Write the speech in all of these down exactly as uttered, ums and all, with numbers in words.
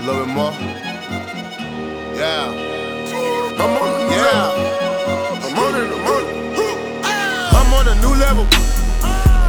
A little bit more. Yeah. I'm on the new level. I'm on the new level.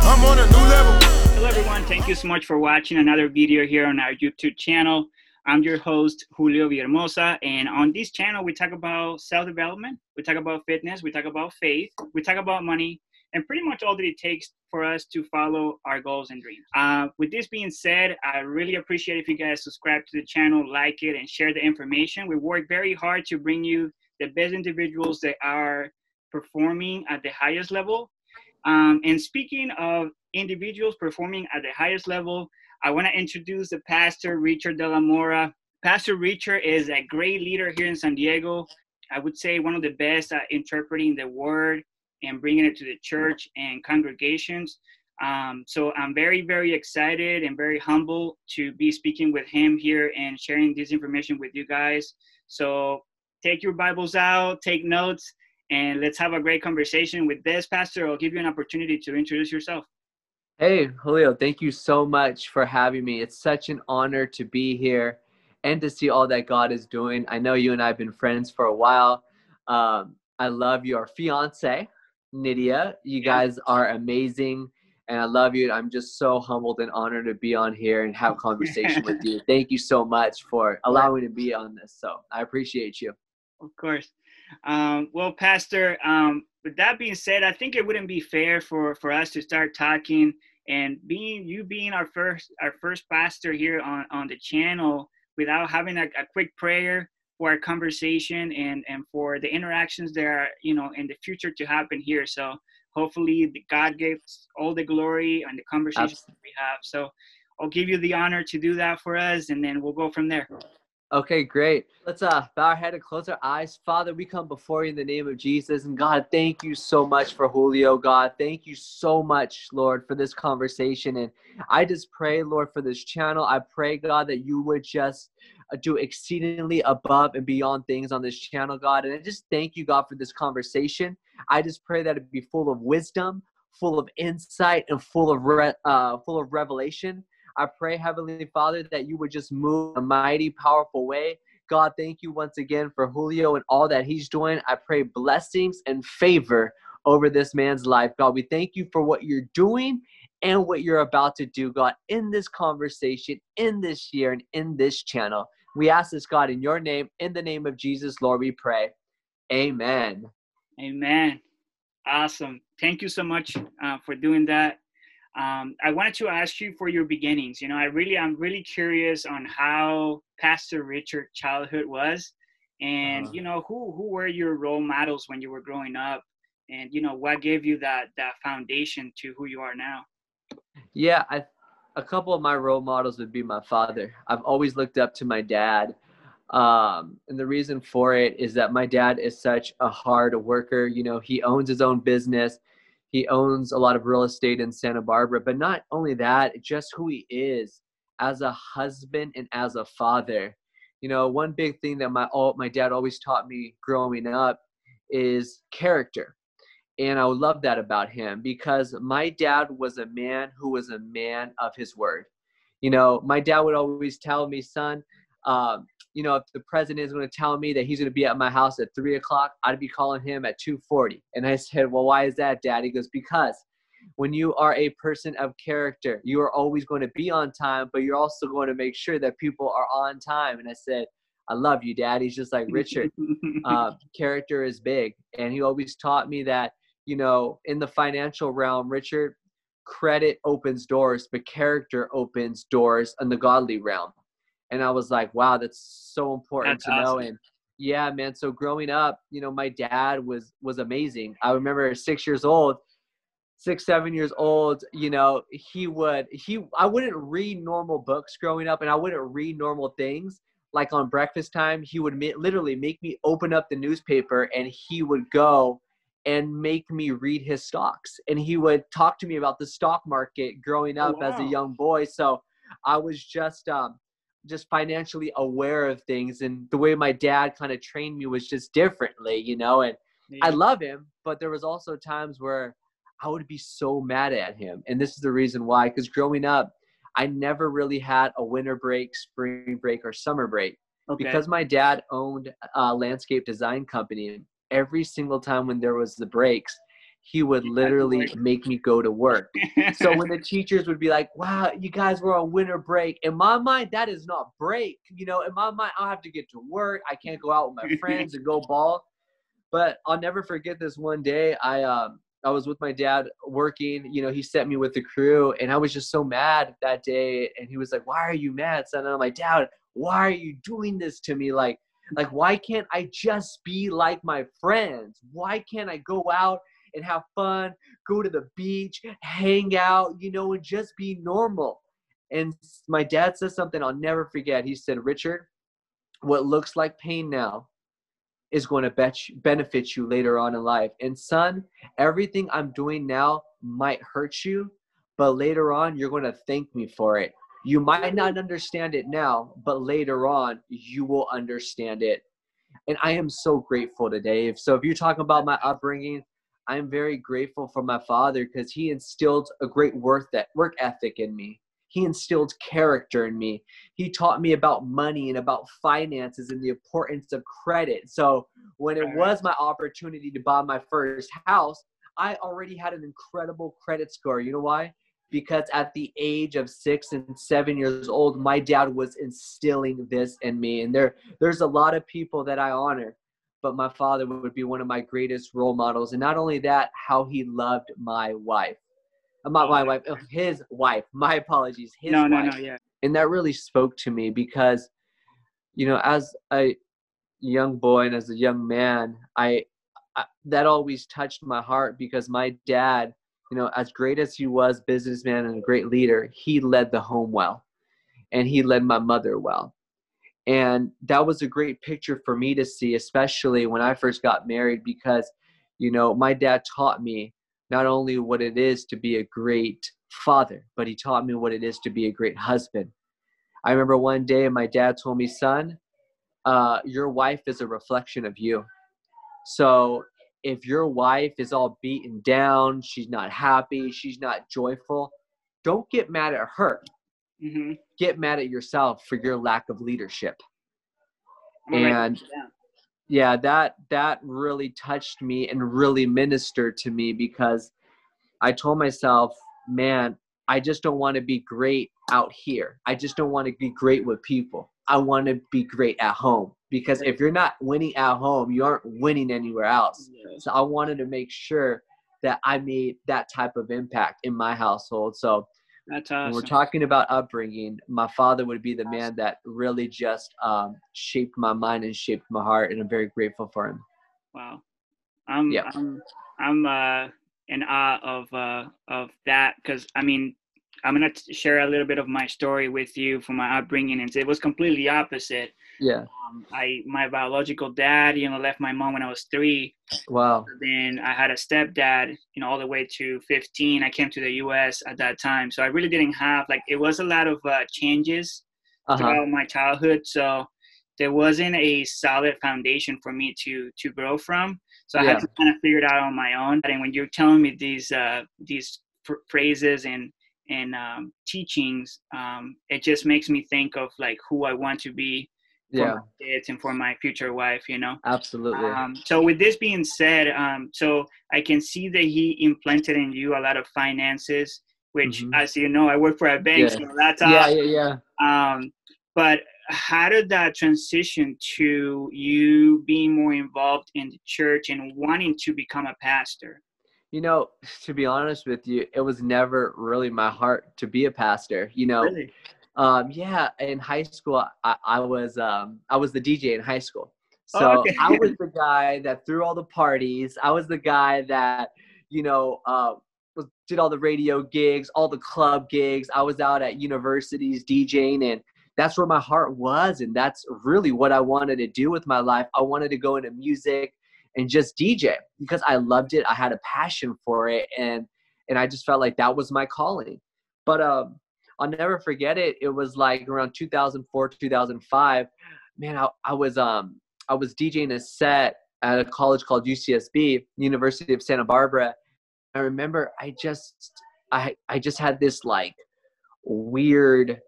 I'm on a new level. I'm on a new level. Hello everyone, thank you so much for watching another video here on our YouTube channel. I'm your host, Julio Viermosa, and on this channel, we talk about self-development, we talk about fitness, we talk about faith, we talk about money, and pretty much all that it takes for us to follow our goals and dreams. Uh, with this being said, I really appreciate if you guys subscribe to the channel, like it, and share the information. We work very hard to bring you the best individuals that are performing at the highest level. Um, and speaking of individuals performing at the highest level, I want to introduce the pastor, Richard Della Mora. Pastor Richard is a great leader here in San Diego. I would say one of the best at interpreting the word and bringing it to the church and congregations. Um, so I'm very, very excited and very humble to be speaking with him here and sharing this information with you guys. So take your Bibles out, take notes, and let's have a great conversation with this pastor. I'll give you an opportunity to introduce yourself. Hey, Julio, thank you so much for having me. It's such an honor to be here and to see all that God is doing. I know you and I have been friends for a while. Um, I love your fiance, Nydia. You guys are amazing, and I love you. I'm just so humbled and honored to be on here and have a conversation with you. Thank you so much for allowing me to be on this. So I appreciate you. Of course. Um, well, Pastor, um, with that being said, I think it wouldn't be fair for, for us to start talking. And being you being our first our first pastor here on, on the channel, without having a, a quick prayer for our conversation and, and for the interactions that are, you know, in the future to happen here. So hopefully the God gives all the glory and the conversations that we have. So I'll give you the honor to do that for us, and then we'll go from there. Okay, great. Let's uh, bow our head and close our eyes. Father, we come before you in the name of Jesus. And God, thank you so much for Julio, God. Thank you so much, Lord, for this conversation. And I just pray, Lord, for this channel. I pray, God, that you would just do exceedingly above and beyond things on this channel, God. And I just thank you, God, for this conversation. I just pray that it be full of wisdom, full of insight, and full of, re uh, full of revelation. I pray, Heavenly Father, that you would just move in a mighty, powerful way. God, thank you once again for Julio and all that he's doing. I pray blessings and favor over this man's life. God, we thank you for what you're doing and what you're about to do, God, in this conversation, in this year, and in this channel. We ask this, God, in your name, in the name of Jesus, Lord, we pray. Amen. Amen. Awesome. Thank you so much uh, for doing that. Um, I wanted to ask you for your beginnings. You know, I really, I'm really curious on how Pastor Richard's childhood was, and uh, you know, who who were your role models when you were growing up, and you know, what gave you that that foundation to who you are now? Yeah, I, a couple of my role models would be my father. I've always looked up to my dad, um, and the reason for it is that my dad is such a hard worker. You know, he owns his own business. He owns a lot of real estate in Santa Barbara, but not only that, just who he is as a husband and as a father. You know, one big thing that my, all, my dad always taught me growing up is character. And I love that about him because my dad was a man who was a man of his word. You know, my dad would always tell me, son, um, you know, if the president is going to tell me that he's going to be at my house at three o'clock, I'd be calling him at two forty. And I said, well, why is that, Dad? He goes, because when you are a person of character, you are always going to be on time, but you're also going to make sure that people are on time. And I said, I love you, Dad. He's just like, Richard, uh, character is big. And he always taught me that, you know, in the financial realm, Richard, credit opens doors, but character opens doors in the godly realm. And I was like, wow, that's so important that's to awesome. know. And yeah, man. So growing up, you know, my dad was, was amazing. I remember six years old, six, seven years old, you know, he would, he, I wouldn't read normal books growing up, and I wouldn't read normal things. Like on breakfast time, he would literally make me open up the newspaper, and he would go and make me read his stocks. And he would talk to me about the stock market growing up oh, wow. as a young boy. So I was just, um, just financially aware of things, and the way my dad kind of trained me was just differently, you know, and yeah. I love him, but there was also times where I would be so mad at him. And this is the reason why, because growing up, I never really had a winter break, spring break, or summer break. Okay. Because my dad owned a landscape design company, every single time when there was the breaks, he would literally make me go to work. So when the teachers would be like, wow, you guys were on winter break. In my mind, that is not break. You know, in my mind, I'll have to get to work. I can't go out with my friends and go ball. But I'll never forget this one day. I um I was with my dad working. You know, he sent me with the crew, and I was just so mad that day. And he was like, why are you mad, son? And I'm like, Dad, why are you doing this to me? Like, like, why can't I just be like my friends? Why can't I go out and have fun, go to the beach, hang out, you know, and just be normal? And my dad said something I'll never forget. He said, Richard, what looks like pain now is going to benefit you later on in life. And son, everything I'm doing now might hurt you, but later on, you're going to thank me for it. You might not understand it now, but later on, you will understand it. And I am so grateful today. So if you're talking about my upbringing, I'm very grateful for my father because he instilled a great work ethic in me. He instilled character in me. He taught me about money and about finances and the importance of credit. So when it was my opportunity to buy my first house, I already had an incredible credit score. You know why? Because at the age of six and seven years old, my dad was instilling this in me. And there, there's a lot of people that I honor, but my father would be one of my greatest role models. And not only that, how he loved my wife. Not my wife, his wife. My apologies, his no, wife. No, no, yeah. And that really spoke to me because, you know, as a young boy and as a young man, I, I that always touched my heart because my dad, you know, as great as he was, businessman and a great leader, he led the home well, and he led my mother well. And that was a great picture for me to see, especially when I first got married, because, you know, my dad taught me not only what it is to be a great father, but he taught me what it is to be a great husband. I remember one day my dad told me, son, uh, your wife is a reflection of you. So if your wife is all beaten down, she's not happy, she's not joyful, don't get mad at her. Mm-hmm. Get mad at yourself for your lack of leadership. And yeah, that that really touched me and really ministered to me because I told myself, man, I just don't want to be great out here. I just don't want to be great with people. I want to be great at home. Because if you're not winning at home, you aren't winning anywhere else. So I wanted to make sure that I made that type of impact in my household. So that's awesome. When we're talking about upbringing, my father would be the man that really just um, shaped my mind and shaped my heart, and I'm very grateful for him. Wow. I'm yeah. I'm, I'm uh, in awe of, uh, of that because, I mean, I'm going to share a little bit of my story with you from my upbringing, and it was completely opposite. Yeah. Um, I, my biological dad, you know, left my mom when I was three. Wow. Then I had a stepdad, you know, all the way to fifteen. I came to the U S at that time. So I really didn't have, like, it was a lot of uh, changes uh-huh. throughout my childhood. So there wasn't a solid foundation for me to, to grow from. So I yeah. had to kind of figure it out on my own. And when you're telling me these, uh, these pr- phrases and, and um, teachings, um, it just makes me think of like who I want to be. Yeah, for my kids and for my future wife, you know. Absolutely. Um, so with this being said, um, so I can see that he implanted in you a lot of finances, which, mm-hmm. as you know, I work for a bank, yeah. so that's yeah, awesome. yeah, yeah. Um, but how did that transition to you being more involved in the church and wanting to become a pastor? You know, to be honest with you, it was never really my heart to be a pastor. You know. Really? Um, yeah, in high school, I, I was um, I was the D J in high school. So oh, okay. I was the guy that threw all the parties. I was the guy that, you know, uh, was, did all the radio gigs, all the club gigs. I was out at universities DJing, and that's where my heart was. And that's really what I wanted to do with my life. I wanted to go into music and just D J because I loved it. I had a passion for it. And, and I just felt like that was my calling. But, um, I'll never forget it. It was like around two thousand four, two thousand five. Man, I, I was um I was DJing a set at a college called U C S B, University of Santa Barbara. I remember I just I I just had this like weird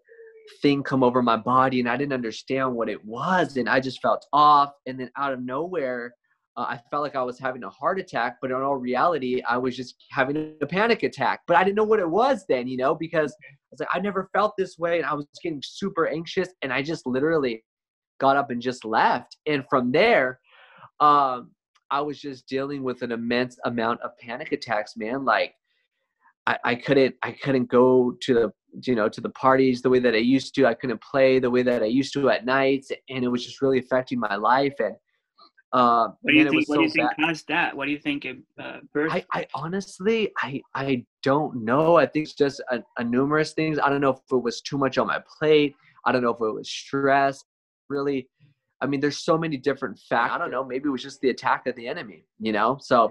thing come over my body, and I didn't understand what it was, and I just felt off. And then out of nowhere, uh, I felt like I was having a heart attack, but in all reality, I was just having a panic attack. But I didn't know what it was then, you know, because I was like, I never felt this way, and I was getting super anxious, and I just literally got up and just left. And from there, um, I was just dealing with an immense amount of panic attacks, man. Like I, I couldn't, I couldn't go to the, you know, to the parties the way that I used to. I couldn't play the way that I used to at nights. And it was just really affecting my life. And, uh, what do you think, what do you think caused that? What do you think it uh, birthed? I, I honestly, I, I don't know. I think it's just a, a numerous things. I don't know if it was too much on my plate. I don't know if it was stress, really. I mean, there's so many different factors. I don't know. Maybe it was just the attack of the enemy, you know? So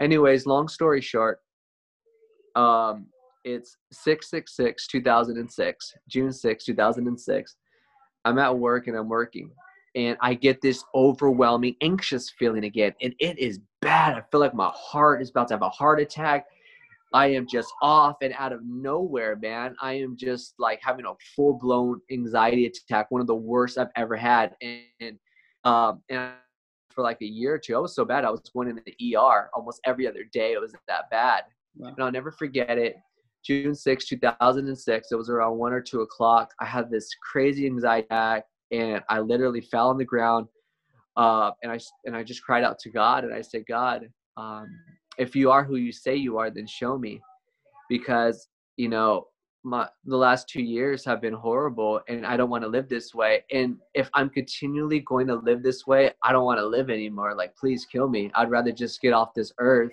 anyways, long story short, um, it's six six six, two thousand six, June sixth, two thousand six. I'm at work and I'm working, and I get this overwhelming, anxious feeling again. And it is bad. I feel like my heart is about to have a heart attack. I am just off, and out of nowhere, man, I am just like having a full blown anxiety attack. One of the worst I've ever had. And, and, um, and for like a year or two, I was so bad. I was going into the E R almost every other day. It was that bad. Wow. And I'll never forget it. June sixth, two thousand six. It was around one or two o'clock. I had this crazy anxiety attack, and I literally fell on the ground. Uh, and I, and I just cried out to God, and I said, God, um, if you are who you say you are, then show me, because, you know, my, the last two years have been horrible, and I don't want to live this way. And if I'm continually going to live this way, I don't want to live anymore. Like, please kill me. I'd rather just get off this earth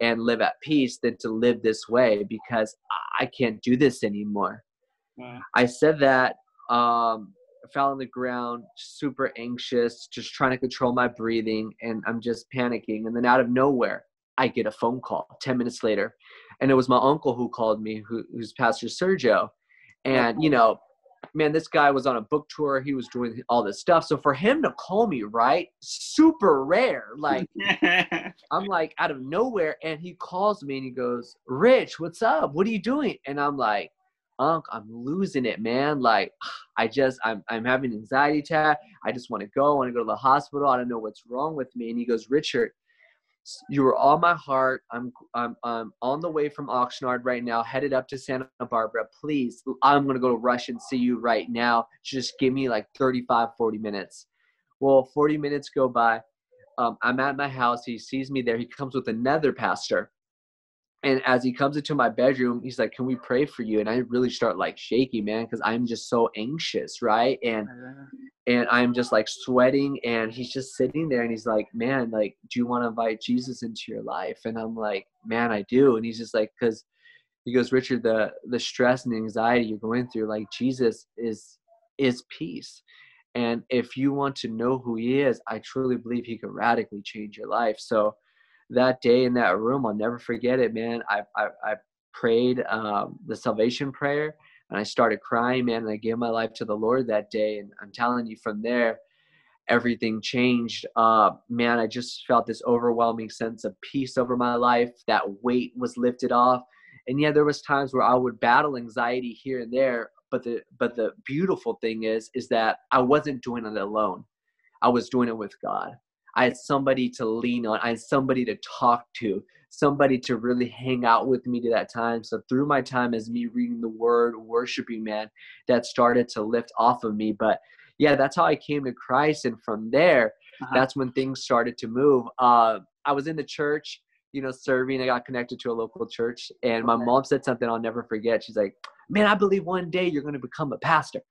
and live at peace than to live this way, because I can't do this anymore. Yeah. I said that, um, fell on the ground, super anxious, just trying to control my breathing, and I'm just panicking. And then out of nowhere, I get a phone call ten minutes later. And it was my uncle who called me, who, who's Pastor Sergio. And, you know, man, this guy was on a book tour. He was doing all this stuff. So for him to call me, right, super rare. Like, I'm like out of nowhere. And he calls me and he goes, Rich, what's up? What are you doing? And I'm like, Unc, I'm losing it, man. Like, I just, I'm, I'm having an anxiety attack. I just want to go. I want to go to the hospital. I don't know what's wrong with me. And he goes, Richard, you were all my heart. I'm, I'm, I'm on the way from Oxnard right now, headed up to Santa Barbara. Please, I'm going to go to rush and see you right now. Just give me like thirty-five, forty minutes. Well, forty minutes go by. Um, I'm at my house. He sees me there. He comes with another pastor. And as he comes into my bedroom, he's like, can we pray for you? And I really start like shaking, man, because I'm just so anxious, right? And and I'm just like sweating. And he's just sitting there and he's like, man, like, do you want to invite Jesus into your life? And I'm like, man, I do. And he's just like, because he goes, Richard, the the stress and the anxiety you're going through, like, Jesus is is peace. And if you want to know who he is, I truly believe he could radically change your life. So that day in that room, I'll never forget it, man. I I, I prayed um, the salvation prayer, and I started crying, man. And I gave my life to the Lord that day. And I'm telling you, from there, everything changed. Uh, man, I just felt this overwhelming sense of peace over my life. That weight was lifted off. And yeah, there was times where I would battle anxiety here and there. But the but the beautiful thing is, is that I wasn't doing it alone. I was doing it with God. I had somebody to lean on. I had somebody to talk to, somebody to really hang out with me to that time. So through my time as me reading the word, worshiping, man, that started to lift off of me. But yeah, that's how I came to Christ. And from there, uh-huh. that's when things started to move. Uh, I was in the church, you know, serving. I got connected to a local church, and my mom said something I'll never forget. She's like, man, I believe one day you're going to become a pastor.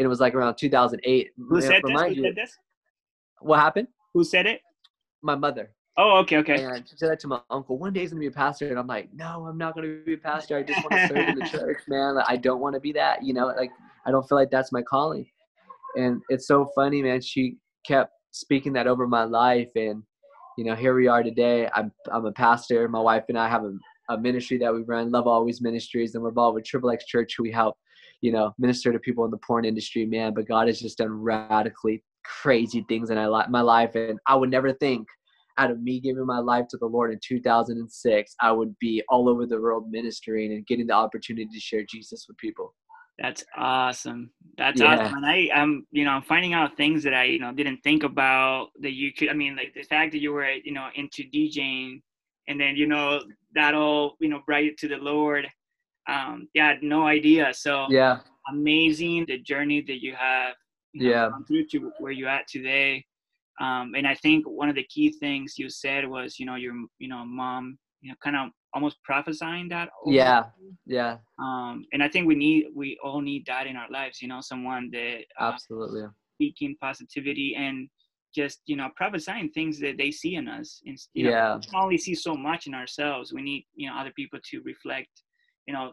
And it was like around two thousand eight. Who said this? Who said this? What happened? Who said it? My mother. Oh, okay, okay. And she said that to my uncle. One day he's going to be a pastor. And I'm like, no, I'm not going to be a pastor. I just want to serve in the church, man. Like, I don't want to be that, you know. Like, I don't feel like that's my calling. And it's so funny, man. She kept speaking that over my life. And, you know, here we are today. I'm I'm a pastor. My wife and I have a, a ministry that we run, Love Always Ministries. And we're involved with Triple X Church, who we help, you know, minister to people in the porn industry, man. But God has just done radically crazy things in my life, and I would never think out of me giving my life to the Lord in two thousand six, I would be all over the world ministering and getting the opportunity to share Jesus with people. That's awesome. That's yeah. awesome. And I, I'm, you know, I'm finding out things that I, you know, didn't think about that you could, I mean, like the fact that you were, you know, into DJing and then, you know, that all, you know, brought you to the Lord. Um, yeah, I had no idea. So yeah, amazing the journey that you have you yeah. know, gone through to where you're at today. Um, and I think one of the key things you said was, you know, your, you know, mom, you know, kind of almost prophesying that. Over. Yeah. Yeah. Um, and I think we need, we all need that in our lives, you know, someone that uh, absolutely speaking positivity and just, you know, prophesying things that they see in us. And, you know, yeah. we can only see so much in ourselves. We need, you know, other people to reflect, you know,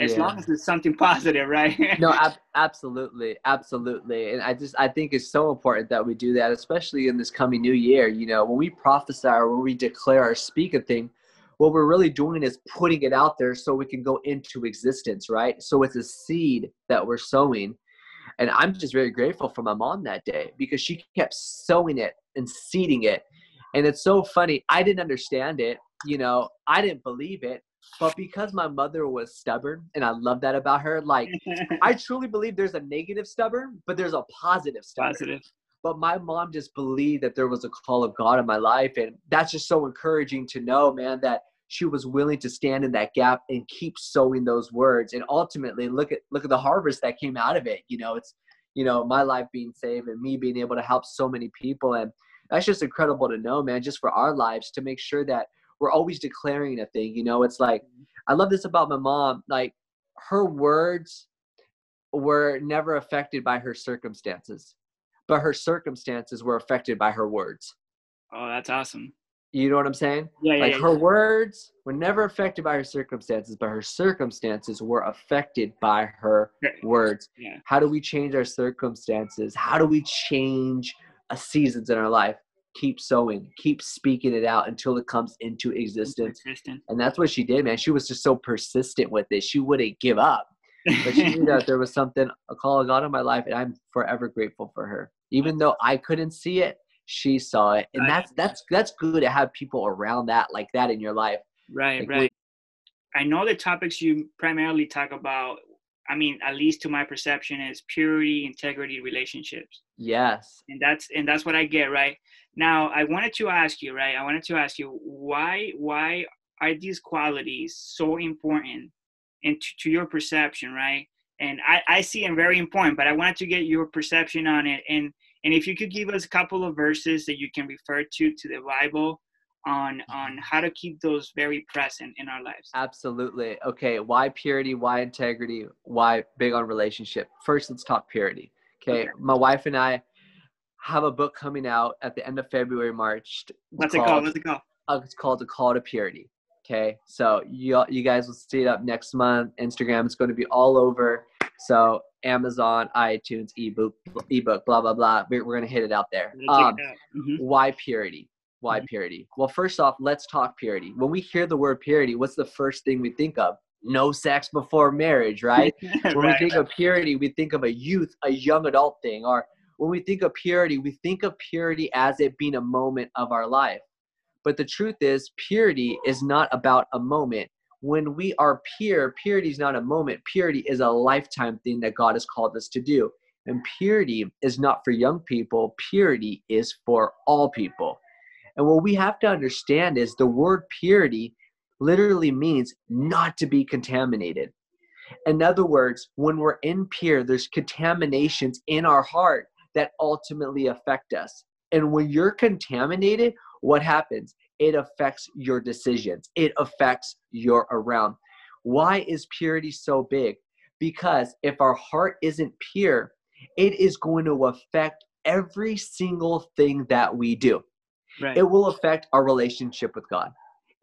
as yeah. long as it's something positive, right? no, ab- absolutely. Absolutely. And I just, I think it's so important that we do that, especially in this coming new year. You know, when we prophesy or when we declare or speak a thing, what we're really doing is putting it out there so we can go into existence, right? So it's a seed that we're sowing. And I'm just very grateful for my mom that day because she kept sowing it and seeding it. And it's so funny. I didn't understand it. You know, I didn't believe it. But because my mother was stubborn, and I love that about her, like, I truly believe there's a negative stubborn, but there's a positive stubborn. Positive. But my mom just believed that there was a call of God in my life. And that's just so encouraging to know, man, that she was willing to stand in that gap and keep sowing those words. And ultimately, look at look at the harvest that came out of it. You know, it's, you know, my life being saved and me being able to help so many people. And that's just incredible to know, man, just for our lives to make sure that we're always declaring a thing. You know, it's like, I love this about my mom. Like, her words were never affected by her circumstances, but her circumstances were affected by her words. Oh, that's awesome. You know what I'm saying? Yeah, yeah, like yeah, her yeah. words were never affected by her circumstances, but her circumstances were affected by her yeah. words. Yeah. How do we change our circumstances? How do we change seasons in our life? Keep sowing, keep speaking it out until it comes into existence. Persistent. And that's what she did, man. She was just so persistent with it. She wouldn't give up, but she knew that there was something, a call of God in my life, and I'm forever grateful for her. Even though I couldn't see it, she saw it. And that's that's that's good to have people around that, like that in your life. Right, like, right. I know the topics you primarily talk about, I mean, at least to my perception, is purity, integrity, relationships. Yes. And that's and that's what I get, right? Now, I wanted to ask you, right? I wanted to ask you, why why are these qualities so important and to, to your perception, right? And I, I see them very important, but I wanted to get your perception on it. And and if you could give us a couple of verses that you can refer to, to the Bible on, on how to keep those very present in our lives. Absolutely. Okay. Why purity? Why integrity? Why big on relationship? First, let's talk purity. Okay. okay. My wife and I have a book coming out at the end of February, March. What's it called? What's it called? Uh, it's called The Call to Purity. Okay, so you you guys will see it up next month. Instagram, it's going to be all over. So Amazon, iTunes, ebook, ebook, blah blah blah. We're, we're going to hit it out there. Um, it out. Mm-hmm. Why purity? Why mm-hmm. purity? Well, first off, let's talk purity. When we hear the word purity, what's the first thing we think of? No sex before marriage, right? When right. we think of purity, we think of a youth, a young adult thing. Or when we think of purity, we think of purity as it being a moment of our life. But the truth is, purity is not about a moment. When we are pure, purity is not a moment. Purity is a lifetime thing that God has called us to do. And purity is not for young people. Purity is for all people. And what we have to understand is the word purity literally means not to be contaminated. In other words, when we're impure, there's contaminations in our heart that ultimately affect us. And when you're contaminated, what happens? It affects your decisions. It affects your around. Why is purity so big? Because if our heart isn't pure, it is going to affect every single thing that we do. Right. It will affect our relationship with God.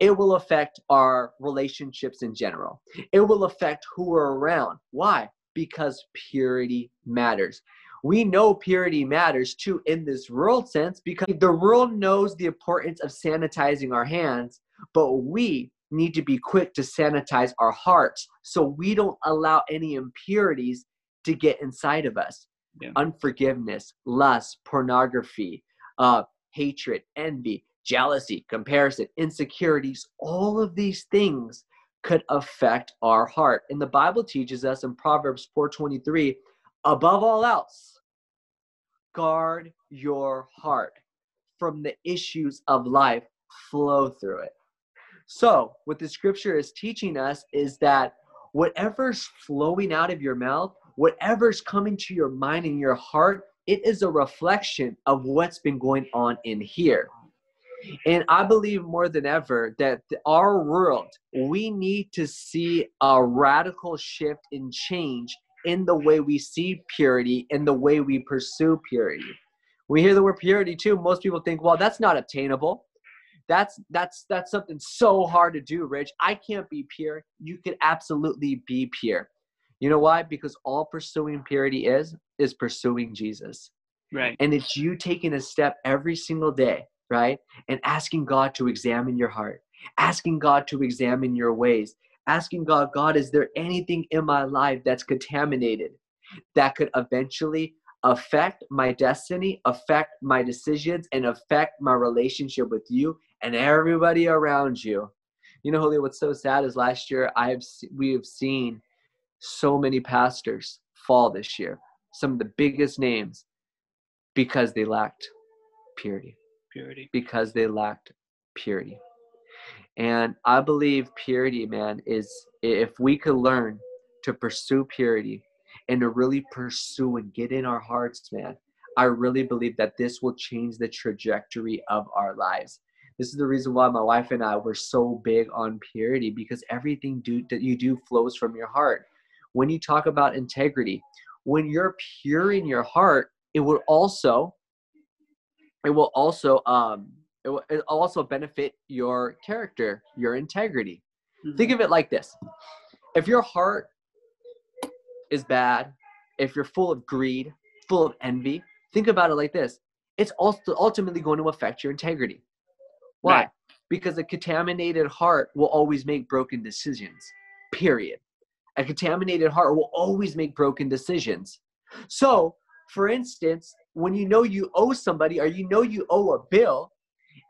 It will affect our relationships in general. It will affect who we're around. Why? Because purity matters. We know purity matters too in this world sense because the world knows the importance of sanitizing our hands, but we need to be quick to sanitize our hearts so we don't allow any impurities to get inside of us. Yeah. Unforgiveness, lust, pornography, uh, hatred, envy. jealousy, comparison, insecurities, all of these things could affect our heart. And the Bible teaches us in Proverbs four twenty-three, above all else, guard your heart, from the issues of life flow through it. So what the scripture is teaching us is that whatever's flowing out of your mouth, whatever's coming to your mind and your heart, it is a reflection of what's been going on in here. And I believe more than ever that our world, we need to see a radical shift and change in the way we see purity, in the way we pursue purity. We hear the word purity too. Most people think, well, that's not obtainable. That's, that's, that's something so hard to do, Rich. I can't be pure. You can absolutely be pure. You know why? Because all pursuing purity is, is pursuing Jesus. Right. And it's you taking a step every single day, right? And asking God to examine your heart, asking God to examine your ways, asking God, God, is there anything in my life that's contaminated that could eventually affect my destiny, affect my decisions, and affect my relationship with you and everybody around you? You know, Julio, what's so sad is last year I have we have seen so many pastors fall this year, some of the biggest names, because they lacked purity. Purity. Because they lacked purity. And I believe purity, man, is if we could learn to pursue purity, and to really pursue and get in our hearts, man, I really believe that this will change the trajectory of our lives. This is the reason why my wife and I were so big on purity, because everything do, that you do flows from your heart. When you talk about integrity, when you're pure in your heart, it will also, it will also, um, it will, it also benefit your character, your integrity. Mm-hmm. Think of it like this: if your heart is bad, if you're full of greed, full of envy, think about it like this. It's also ultimately going to affect your integrity. Why? Right. Because a contaminated heart will always make broken decisions, period. A contaminated heart will always make broken decisions. So, for instance, when you know you owe somebody or you know you owe a bill,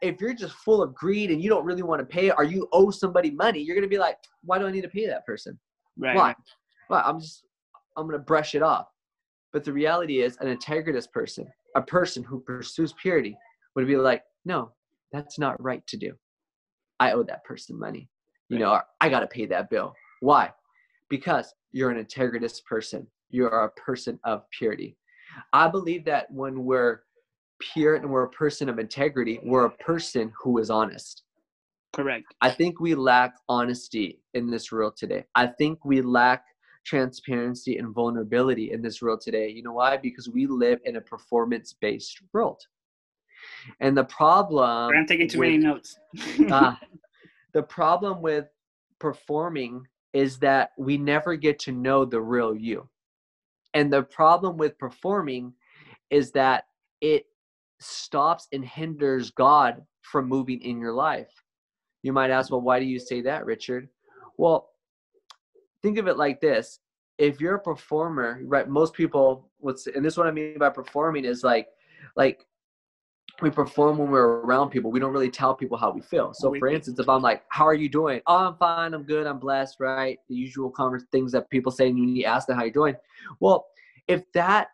if you're just full of greed and you don't really want to pay it or you owe somebody money, you're going to be like, why do I need to pay that person? Right. Why? Well, I'm just... I'm going to brush it off. But the reality is an integritous person, a person who pursues purity, would be like, no, that's not right to do. I owe that person money. You know, I got to pay that bill. Why? Because you're an integritous person. You're a person of purity. I believe that when we're pure and we're a person of integrity, we're a person who is honest. Correct. I think we lack honesty in this world today. I think we lack transparency and vulnerability in this world today. You know why? Because we live in a performance-based world. And the problem... I'm taking too with, many notes. uh, the problem with performing is that we never get to know the real you. And the problem with performing is that it stops and hinders God from moving in your life. You might ask, well, why do you say that, Richard? Well, think of it like this. If you're a performer, right, most people, what's, and this is what I mean by performing is like, like we perform when we're around people. We don't really tell people how we feel. So for instance, if I'm like, how are you doing? Oh, I'm fine. I'm good. I'm blessed, right? The usual converse, things that people say when you ask them how you're doing. Well, if that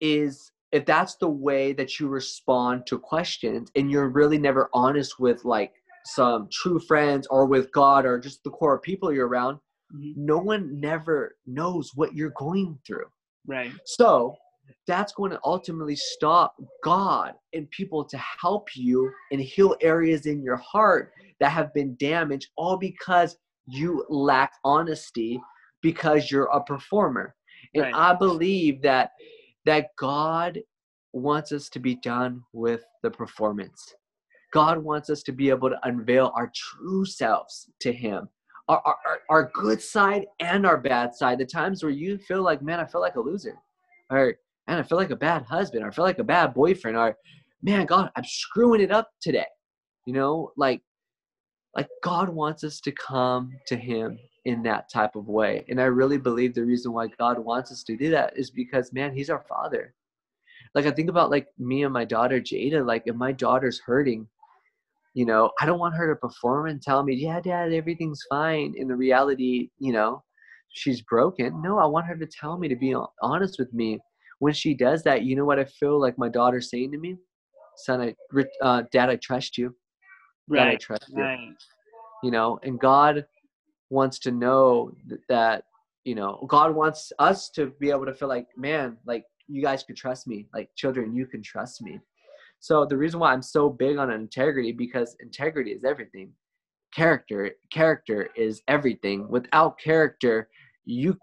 is, if that's the way that you respond to questions and you're really never honest with like some true friends or with God or just the core people you're around, no one never knows what you're going through. Right. So that's going to ultimately stop God and people to help you and heal areas in your heart that have been damaged, all because you lack honesty, because you're a performer. And right. I believe that that God wants us to be done with the performance. God wants us to be able to unveil our true selves to him. Our, our, our good side and our bad side, the times where you feel like, man, I feel like a loser, or man, I feel like a bad husband, or I feel like a bad boyfriend, or man, God, I'm screwing it up today. You know, like, like God wants us to come to him in that type of way. And I really believe the reason why God wants us to do that is because, man, he's our father. Like I think about like me and my daughter, Jada, like if my daughter's hurting, you know, I don't want her to perform and tell me, yeah, dad, everything's fine. In the reality, you know, she's broken. No, I want her to tell me, to be honest with me. When she does that, you know what I feel like my daughter's saying to me? Son, I, uh, dad, I trust you. Right. Dad, I trust you. Right. You know, and God wants to know that, that, you know, God wants us to be able to feel like, man, like you guys could trust me. Like children, you can trust me. So the reason why I'm so big on integrity, because integrity is everything. Character, character is everything. Without character, you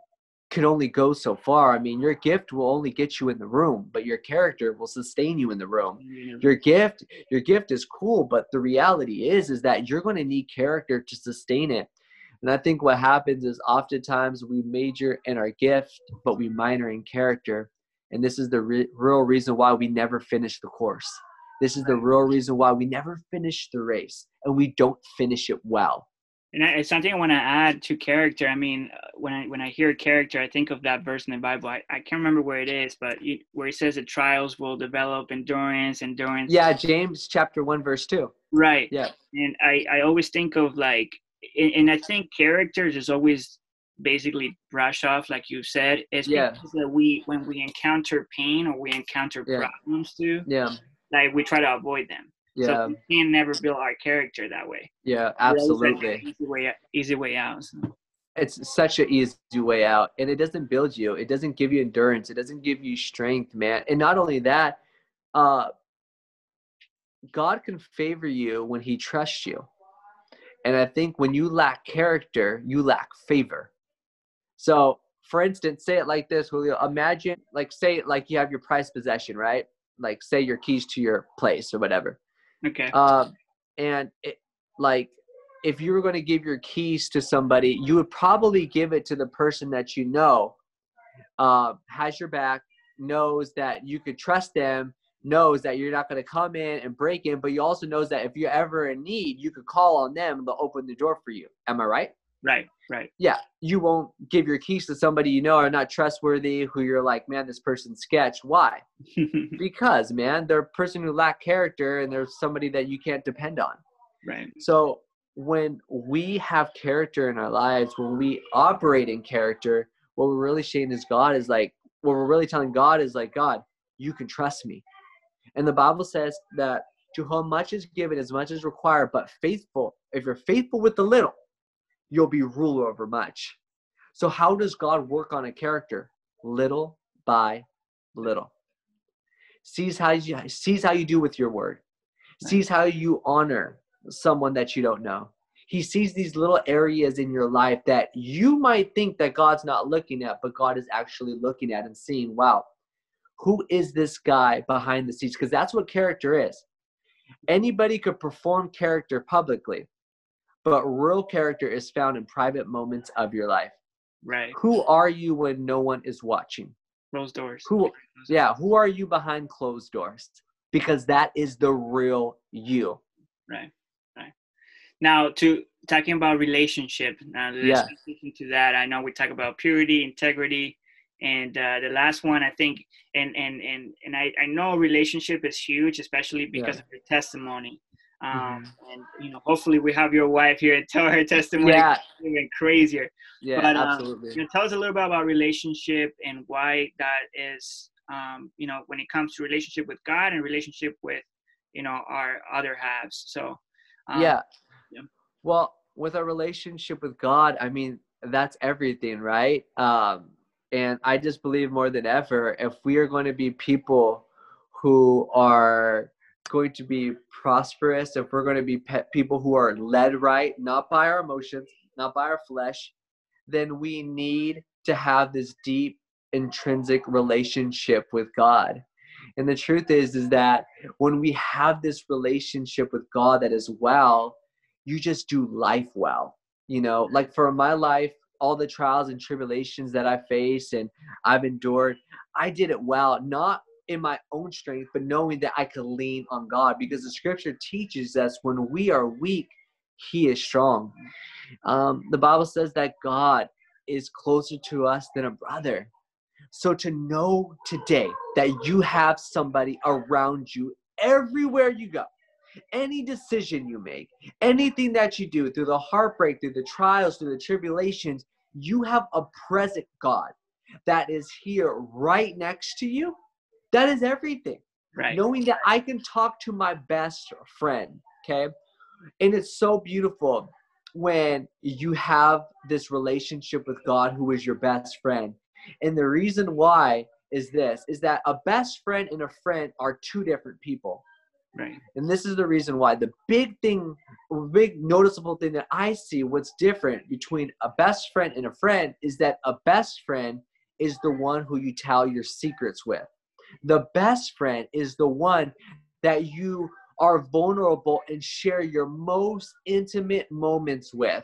can only go so far. I mean, your gift will only get you in the room, but your character will sustain you in the room. Yeah. Your gift, your gift is cool, but the reality is, is that you're going to need character to sustain it. And I think what happens is oftentimes we major in our gift, but we minor in character. And this is the re- real reason why we never finish the course. This is the real reason why we never finish the race, and we don't finish it well. And I, something I want to add to character. I mean, when I when I hear character, I think of that verse in the Bible. I, I can't remember where it is, but you, where it says that trials will develop endurance, endurance. Yeah, James chapter one, verse two. Right. Yeah. And I, I always think of like, and, and I think character is always basically brush off, like you said, is yeah. because that we, when we encounter pain or we encounter yeah. problems too, yeah. like we try to avoid them. Yeah. So we can never build our character that way. Yeah, absolutely. Easy way, easy way out. So. It's such an easy way out, and it doesn't build you. It doesn't give you endurance. It doesn't give you strength, man. And not only that, uh, God can favor you when he trusts you. And I think when you lack character, you lack favor. So, for instance, say it like this, Julio. Imagine, like, say, like you have your prized possession, right? Like, say your keys to your place or whatever. Okay. Um, and, it, like, if you were going to give your keys to somebody, you would probably give it to the person that you know uh, has your back, knows that you could trust them, knows that you're not going to come in and break in, but you also knows that if you're ever in need, you could call on them and they'll open the door for you. Am I right? Right, right. Yeah. You won't give your keys to somebody you know are not trustworthy, who you're like, man, this person's sketch. Why? Because, man, they're a person who lack character and they're somebody that you can't depend on. Right. So when we have character in our lives, when we operate in character, what we're really saying is God is like, what we're really telling God is like, God, you can trust me. And the Bible says that to whom much is given, as much is required, but faithful. If you're faithful with the little, you'll be ruler over much. So how does God work on a character? Little by little. Sees how you, sees how you do with your word. Sees how you honor someone that you don't know. He sees these little areas in your life that you might think that God's not looking at, but God is actually looking at and seeing, wow, who is this guy behind the scenes? Because that's what character is. Anybody could perform character publicly, but real character is found in private moments of your life. Right. Who are you when no one is watching? Closed doors. Who, yeah, who are you behind closed doors? Because that is the real you. Right, right. Now, to talking about relationship, now let's yeah. transition to that. I know we talk about purity, integrity, and uh, the last one, I think, and and and, and I, I know relationship is huge, especially because yeah. of your testimony. Um, mm-hmm. And, you know, hopefully we have your wife here and tell her testimony yeah. even crazier. Yeah, but, um, absolutely. You know, tell us a little bit about relationship and why that is, um, you know, when it comes to relationship with God and relationship with, you know, our other halves. So, um, yeah. yeah. Well, with our relationship with God, I mean, that's everything, right? Um, And I just believe more than ever, if we are going to be people who are going to be prosperous, if we're going to be pe- people who are led right, not by our emotions, not by our flesh, then we need to have this deep, intrinsic relationship with God. And the truth is, is that when we have this relationship with God that is well, you just do life well. You know, like for my life, all the trials and tribulations that I face and I've endured, I did it well, not in my own strength, but knowing that I could lean on God, because the scripture teaches us when we are weak, he is strong. Um, the Bible says that God is closer to us than a brother. So to know today that you have somebody around you everywhere you go, Any decision you make, anything that you do, through the heartbreak, through the trials, through the tribulations, you have a present God that is here right next to you. That is everything. Right. Knowing that I can talk to my best friend, okay? And it's so beautiful when you have this relationship with God, who is your best friend. And the reason why is this, is that a best friend and a friend are two different people. Right. And this is the reason why. The big thing, big noticeable thing that I see, what's different between a best friend and a friend, is that a best friend is the one who you tell your secrets with. The best friend is the one that you are vulnerable and share your most intimate moments with.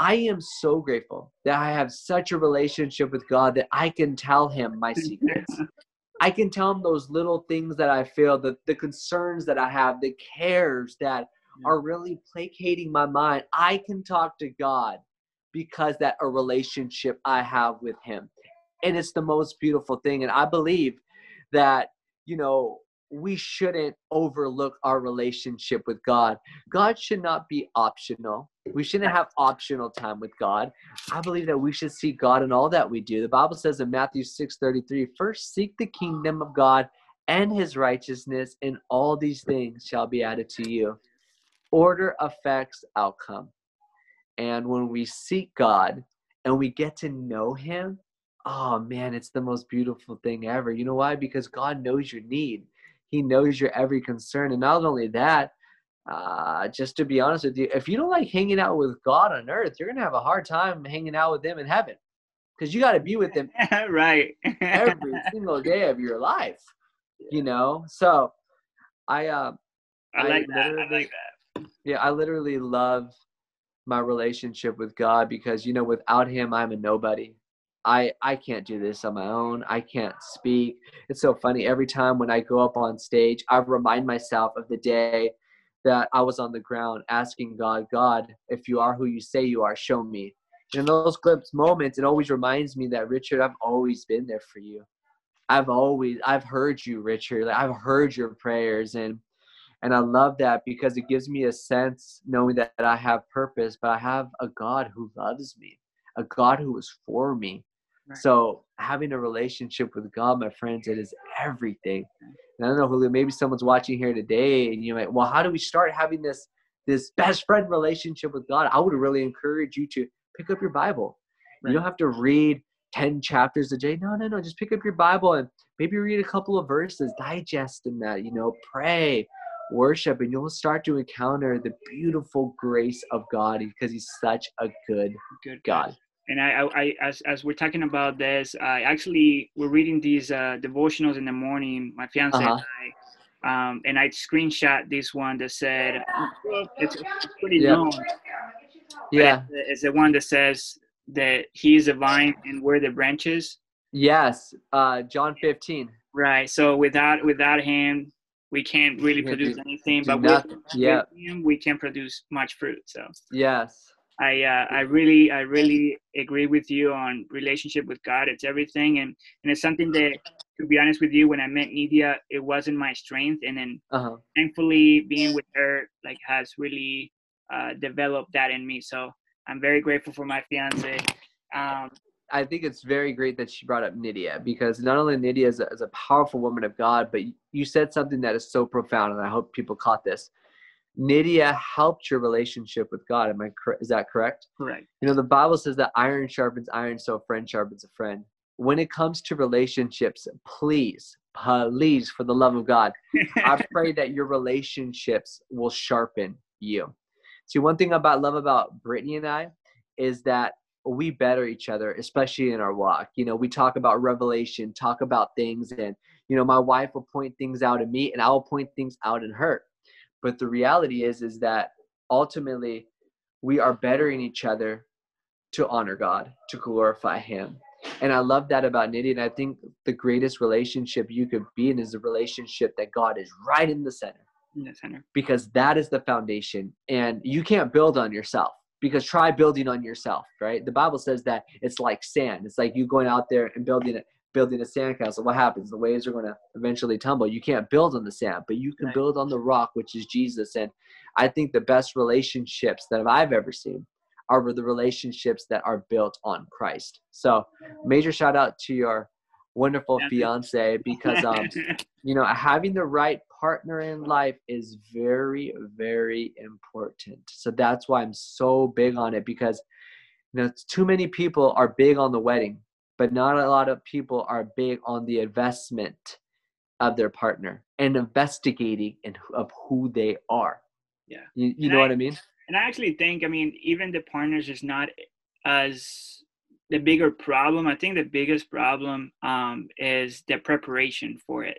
I am so grateful that I have such a relationship with God that I can tell him my secrets. I can tell him those little things that I feel, the, the concerns that I have, the cares that are really placating my mind. I can talk to God because that a relationship I have with him. And it's the most beautiful thing. And I believe that, you know, we shouldn't overlook our relationship with God. God should not be optional. We shouldn't have optional time with God. I believe that we should seek God in all that we do. The Bible says in Matthew six thirty-three, first seek the kingdom of God and his righteousness, and all these things shall be added to you. Order affects outcome. And when we seek God and we get to know him, oh man, it's the most beautiful thing ever. You know why? Because God knows your need. He knows your every concern. And not only that, uh, just to be honest with you, if you don't like hanging out with God on earth, you're going to have a hard time hanging out with him in heaven, because you got to be with him right. every single day of your life, you know? So I, uh, I like I that. I like that. Yeah. I literally love my relationship with God because, you know, without him, I'm a nobody. I, I can't do this on my own. I can't speak. It's so funny. Every time when I go up on stage, I remind myself of the day that I was on the ground asking God, God, if you are who you say you are, show me. And in those clips moments, it always reminds me that, Richard, I've always been there for you. I've always, I've heard you, Richard. Like, I've heard your prayers. And, and I love that because it gives me a sense knowing that, that I have purpose, but I have a God who loves me, a God who is for me. Right. So having a relationship with God, my friends, it is everything. And I don't know, Julio, maybe someone's watching here today and you're like, well, how do we start having this, this best friend relationship with God? I would really encourage you to pick up your Bible. Right. You don't have to read ten chapters a day. No, no, no. Just pick up your Bible and maybe read a couple of verses, digest in that, you know, pray, worship, and you'll start to encounter the beautiful grace of God because he's such a good, good God. God. And I, I, I, as as we're talking about this, I actually we're reading these uh, devotionals in the morning. My fiance uh-huh. and I, um, and I screenshot this one that said, "It's pretty yeah. known." Yeah, it's the one that says that he is a vine and we're the branches. Yes, uh, John fifteen. Right. So without without him, we can't really yeah, produce do, anything. Do but not, with, yeah. with him, we can produce much fruit. So yes. I uh, I really I really agree with you on relationship with God. It's everything, and, and it's something that, to be honest with you, when I met Nydia, it wasn't my strength, and then uh-huh. thankfully being with her like has really uh, developed that in me. So I'm very grateful for my fiance. Um, I think it's very great that she brought up Nydia, because not only Nydia is a, is a powerful woman of God, but you said something that is so profound, and I hope people caught this. Nydia helped your relationship with God. Am I cor- is that correct? Correct. You know, the Bible says that iron sharpens iron, so a friend sharpens a friend. When it comes to relationships, please, please, for the love of God, I pray that your relationships will sharpen you. See, one thing about love about Brittany and I is that we better each other, especially in our walk. You know, we talk about revelation, talk about things, and, you know, my wife will point things out in me, and I will point things out in her. But the reality is, is that ultimately we are bettering each other to honor God, to glorify him. And I love that about Nydia. And I think the greatest relationship you could be in is a relationship that God is right in the center. In the center. Because that is the foundation. And you can't build on yourself, because try building on yourself, right? The Bible says that it's like sand. It's like you going out there and building it. building a sandcastle, what happens? The waves are going to eventually tumble. You can't build on the sand, but you can right. build on the rock, which is Jesus. And I think the best relationships that I've ever seen are the relationships that are built on Christ. So major shout out to your wonderful fiance, because, um, you know, having the right partner in life is very, very important. So that's why I'm so big on it, because, you know, too many people are big on the wedding, but not a lot of people are big on the investment of their partner and investigating and of who they are. Yeah. You, you know I, what I mean? And I actually think, I mean, even the partners is not as the bigger problem. I think the biggest problem um, is the preparation for it.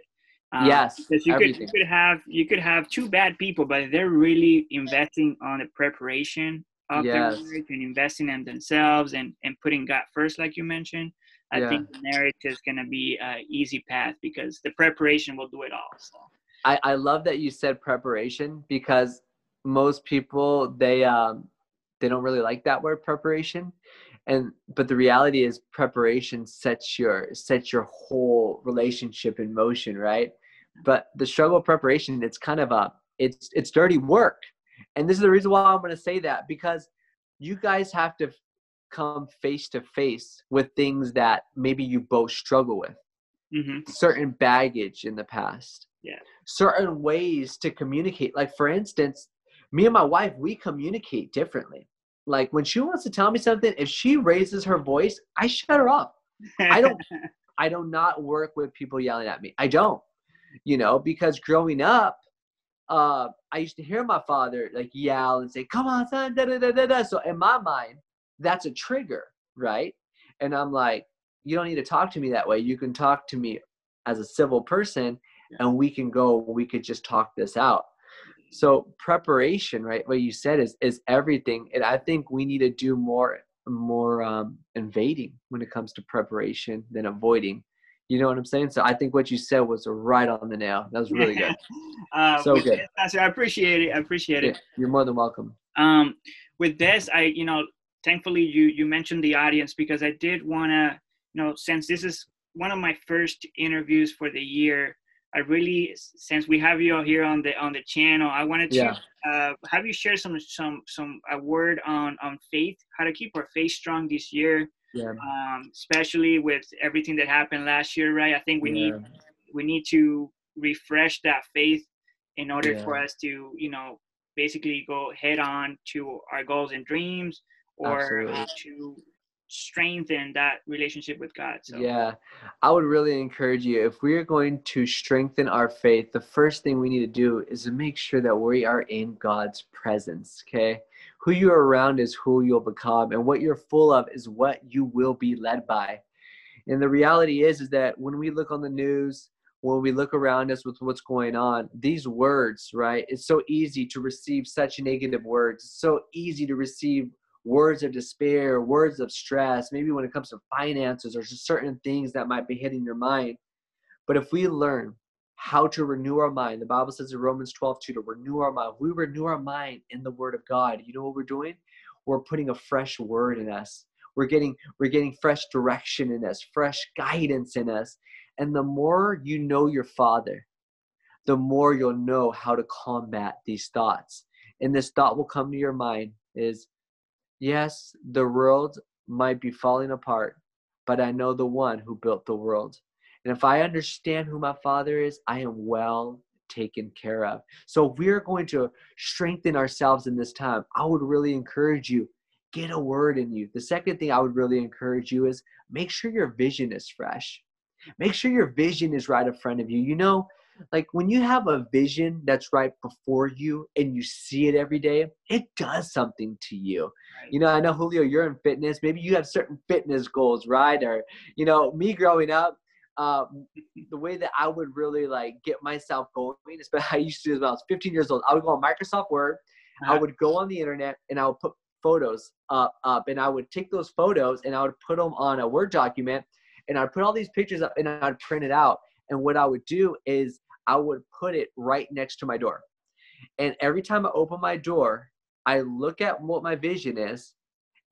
Um, yes. Because you could, you could have, you could have two bad people, but they're really investing on the preparation of yes. their marriage and investing in themselves and, and putting God first, like you mentioned. I yeah. think marriage is going to be an easy path because the preparation will do it all. So. I, I love that you said preparation, because most people, they, um, they don't really like that word preparation. And, but the reality is preparation sets your, sets your whole relationship in motion. Right. But the struggle of preparation, it's kind of a, it's, it's dirty work. And this is the reason why I'm going to say that, because you guys have to come face to face with things that maybe you both struggle with, mm-hmm. certain baggage in the past, yeah, certain ways to communicate. Like, for instance, me and my wife, we communicate differently. Like, when she wants to tell me something, if she raises her voice, I shut her up. I don't, I do not work with people yelling at me. I don't, you know, because growing up, uh, I used to hear my father like yell and say, "Come on, son, da, da, da, da, da." So in my mind, that's a trigger. Right. And I'm like, you don't need to talk to me that way. You can talk to me as a civil person and we can go, we could just talk this out. So preparation, right? What you said is, is everything. And I think we need to do more, more, um, invading when it comes to preparation than avoiding. You know what I'm saying? So I think what you said was right on the nail. That was really good. uh, so good. This, I appreciate it. I appreciate it. Yeah, you're more than welcome. Um, with this, I, you know, thankfully you, you mentioned the audience, because I did want to, you know, since this is one of my first interviews for the year, I really, since we have you all here on the on the channel, I wanted to yeah. uh, have you share some some some a word on on faith, how to keep our faith strong this year, yeah. um, especially with everything that happened last year, right? I think we yeah. need we need to refresh that faith in order yeah. for us to, you know, basically go head on to our goals and dreams, or uh, to strengthen that relationship with God. So yeah, I would really encourage you, if we are going to strengthen our faith, the first thing we need to do is to make sure that we are in God's presence. Okay. Who you're around is who you'll become, and what you're full of is what you will be led by. And the reality is, is that when we look on the news, when we look around us with what's going on, these words, right? It's so easy to receive such negative words. It's so easy to receive words of despair, words of stress, maybe when it comes to finances or just certain things that might be hitting your mind. But if we learn how to renew our mind, the Bible says in Romans twelve two to renew our mind. We renew our mind in the Word of God. You know what we're doing? We're putting a fresh word in us. We're getting, we're getting fresh direction in us, fresh guidance in us. And the more you know your Father, the more you'll know how to combat these thoughts. And this thought will come to your mind is, yes, the world might be falling apart, but I know the one who built the world. And if I understand who my Father is, I am well taken care of. So if we're going to strengthen ourselves in this time, I would really encourage you, get a word in you. The second thing I would really encourage you is make sure your vision is fresh. Make sure your vision is right in front of you. You know, like when you have a vision that's right before you and you see it every day, it does something to you. Right. You know, I know, Julio, you're in fitness. Maybe you have certain fitness goals, right? Or, you know, me growing up, uh, the way that I would really like get myself going, but I used to do this when I was fifteen years old. I would go on Microsoft Word. Uh-huh. I would go on the internet and I would put photos up, up and I would take those photos and I would put them on a Word document and I'd put all these pictures up and I'd print it out. And what I would do is I would put it right next to my door. And every time I open my door, I look at what my vision is,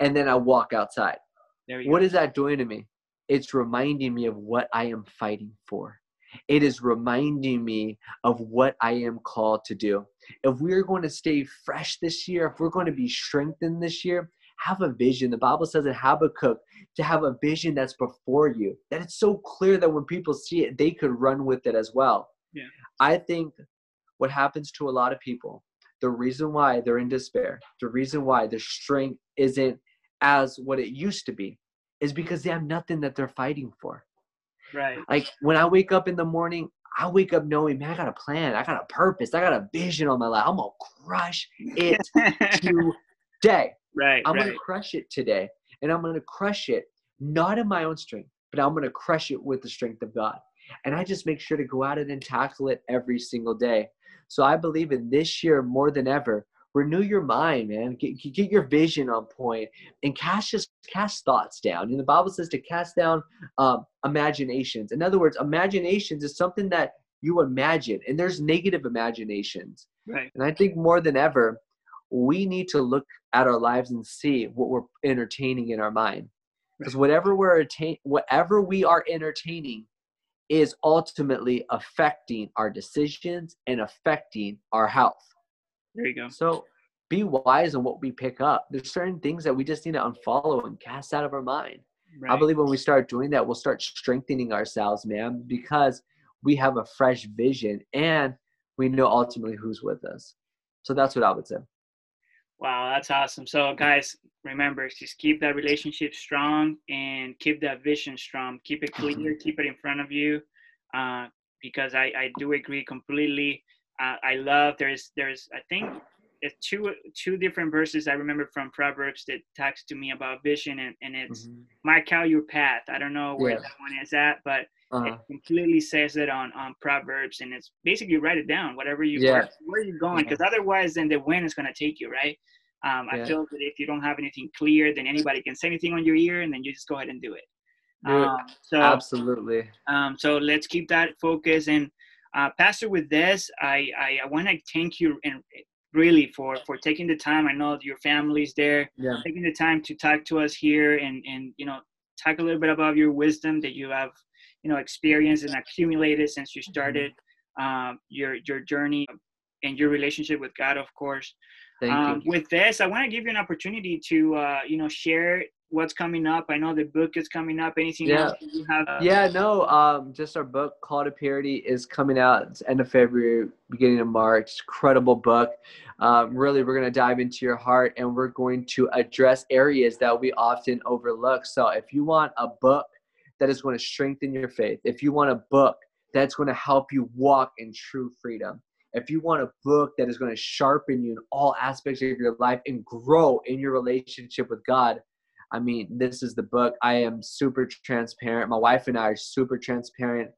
and then I walk outside. What go. is that doing to me? it's reminding me of what I am fighting for. It is reminding me of what I am called to do. If we're going to stay fresh this year, if we're going to be strengthened this year, have a vision. The Bible says in Habakkuk to have a vision that's before you, that it's so clear that when people see it, they could run with it as well. Yeah. I think what happens to a lot of people, the reason why they're in despair, the reason why their strength isn't as what it used to be, is because they have nothing that they're fighting for. Right. Like when I wake up in the morning, I wake up knowing, man, I got a plan. I got a purpose. I got a vision on my life. I'm going to crush it today. Right. I'm right. going to crush it today. And I'm going to crush it, not in my own strength, but I'm going to crush it with the strength of God. And I just make sure to go at it and tackle it every single day. So I believe in this year more than ever, renew your mind, man. Get, get your vision on point and cast just cast thoughts down. And the Bible says to cast down um, imaginations. In other words, imaginations is something that you imagine, and there's negative imaginations. Right. And I think more than ever, we need to look at our lives and see what we're entertaining in our mind. Because right. whatever we're attain, whatever we are entertaining is ultimately affecting our decisions and affecting our health. There you go. So be wise in what we pick up. There's certain things that we just need to unfollow and cast out of our mind. Right. I believe when we start doing that, we'll start strengthening ourselves, man, because we have a fresh vision and we know ultimately who's with us. So that's what I would say. Wow, that's awesome. So guys, remember, just keep that relationship strong and keep that vision strong. Keep it clear, mm-hmm. keep it in front of you, uh, because I, I do agree completely. Uh, I love there's there's I think there's two two different verses I remember from Proverbs that talks to me about vision, and, and it's mm-hmm. mark out your path. I don't know where yeah. that one is at, but uh-huh. it completely says it on on Proverbs, and it's basically write it down whatever you yeah. where, where you're going, because yeah. otherwise then the wind is going to take you, right? Um, I yeah. feel that if you don't have anything clear, then anybody can say anything on your ear, and then you just go ahead and do it. Dude, um, so absolutely. Um, so let's keep that focus. And Uh, Pastor, with this, I, I, I want to thank you and really for, for taking the time. I know your family's there, yeah. taking the time to talk to us here and, and, you know, talk a little bit about your wisdom that you have, you know, experienced and accumulated since you started mm-hmm. um, your, your journey and your relationship with God, of course. Thank um, you. With this, I want to give you an opportunity to, uh, you know, share what's coming up. I know the book is coming up. Anything yeah. else you have? Yeah, no, um, just our book, Call to Purity, is coming out. It's end of February, beginning of March. Incredible book. Um, really, we're going to dive into your heart, and we're going to address areas that we often overlook. So if you want a book that is going to strengthen your faith, if you want a book that's going to help you walk in true freedom, if you want a book that is going to sharpen you in all aspects of your life and grow in your relationship with God, I mean, this is the book. I am super transparent. My wife and I are super transparent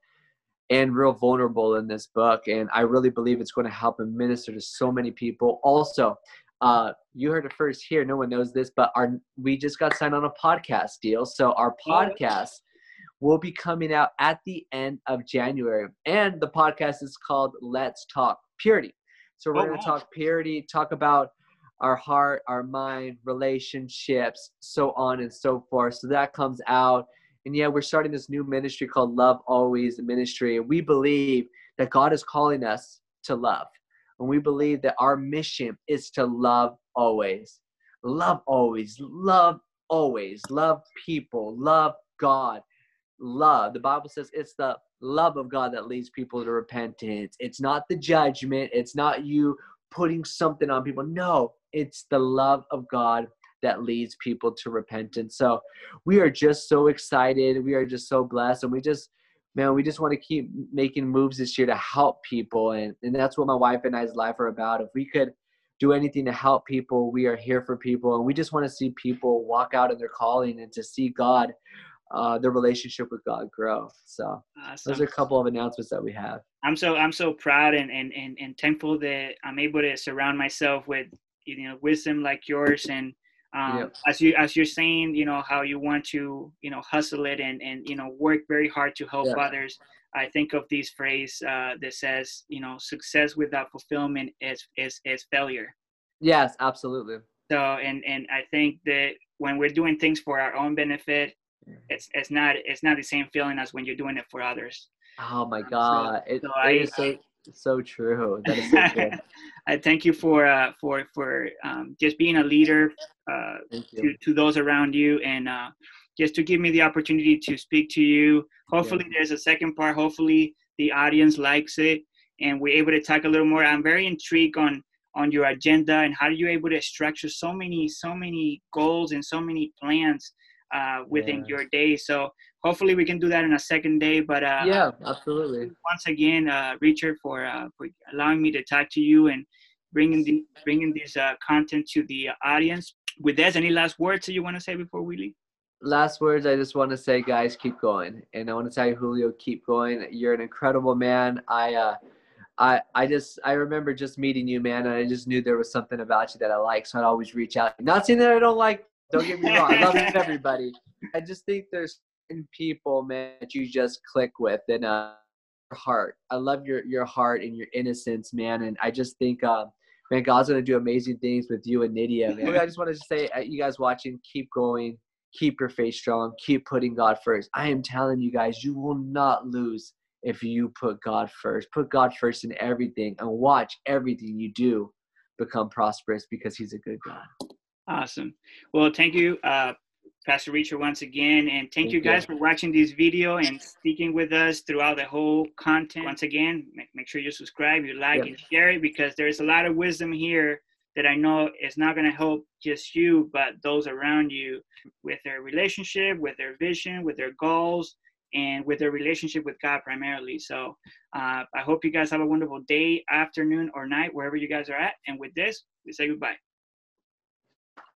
and real vulnerable in this book. And I really believe it's going to help and minister to so many people. Also, uh, you heard it first here. No one knows this, but our we just got signed on a podcast deal. So our podcast will be coming out at the end of January. And the podcast is called Let's Talk Purity. So we're oh, going to talk purity, talk about our heart, our mind, relationships, so on and so forth. So that comes out. And yeah, we're starting this new ministry called Love Always Ministry. We believe that God is calling us to love. And we believe that our mission is to love always. Love always. Love always. Love people. Love God. Love. The Bible says it's the love of God that leads people to repentance. It's not the judgment. It's not you putting something on people. No. It's the love of God that leads people to repentance. So we are just so excited. We are just so blessed. And we just, man, we just want to keep making moves this year to help people. And, and that's what my wife and I's life are about. If we could do anything to help people, we are here for people. And we just want to see people walk out in their calling and to see God, uh, their relationship with God grow. So awesome. Those are a couple of announcements that we have. I'm so, I'm so proud and, and, and, and thankful that I'm able to surround myself with, you know, wisdom like yours. And um, yep. as you, as you're saying, you know, how you want to, you know, hustle it and, and, you know, work very hard to help yep. others. I think of this phrase uh, that says, you know, success without fulfillment is, is, is failure. Yes, absolutely. So, and, and I think that when we're doing things for our own benefit, it's it's not it's not the same feeling as when you're doing it for others. Oh my God, so, it, so it I, is so I, so true. That is so true. I thank you for uh, for for um, just being a leader uh, to to those around you, and uh, just to give me the opportunity to speak to you. Hopefully, yeah. there's a second part. Hopefully, the audience likes it, and we're able to talk a little more. I'm very intrigued on on your agenda and how you're able to structure so many so many goals and so many plans uh, within yes. your day. So hopefully we can do that on a second day, but uh, yeah, absolutely. Once again, uh, Richard, for uh, for allowing me to talk to you and bringing the bringing this uh, content to the audience. With that, any last words that you want to say before we leave? Last words, I just want to say, guys, keep going, and I want to tell you, Julio, keep going. You're an incredible man. I uh, I I just I remember just meeting you, man, and I just knew there was something about you that I like, so I'd always reach out. Not saying that I don't like. Don't get me wrong. I love everybody. I just think there's people, man, that you just click with, and uh your heart. I love your your heart and your innocence, man, and I just think um man, God's gonna do amazing things with you and Nydia, man. I just want to say, uh, you guys watching, keep going, keep your faith strong, keep putting God first. I am telling you guys, you will not lose if you put God first. Put God first in everything, and watch everything you do become prosperous, because he's a good God. Awesome. Well, thank you, uh Pastor Richard, once again, and thank, thank you guys you. for watching this video and sticking with us throughout the whole content. Once again, make, make sure you subscribe, you like, yeah. and share it, because there is a lot of wisdom here that I know is not going to help just you, but those around you with their relationship, with their vision, with their goals, and with their relationship with God primarily. So uh, I hope you guys have a wonderful day, afternoon, or night, wherever you guys are at. And with this, we say goodbye.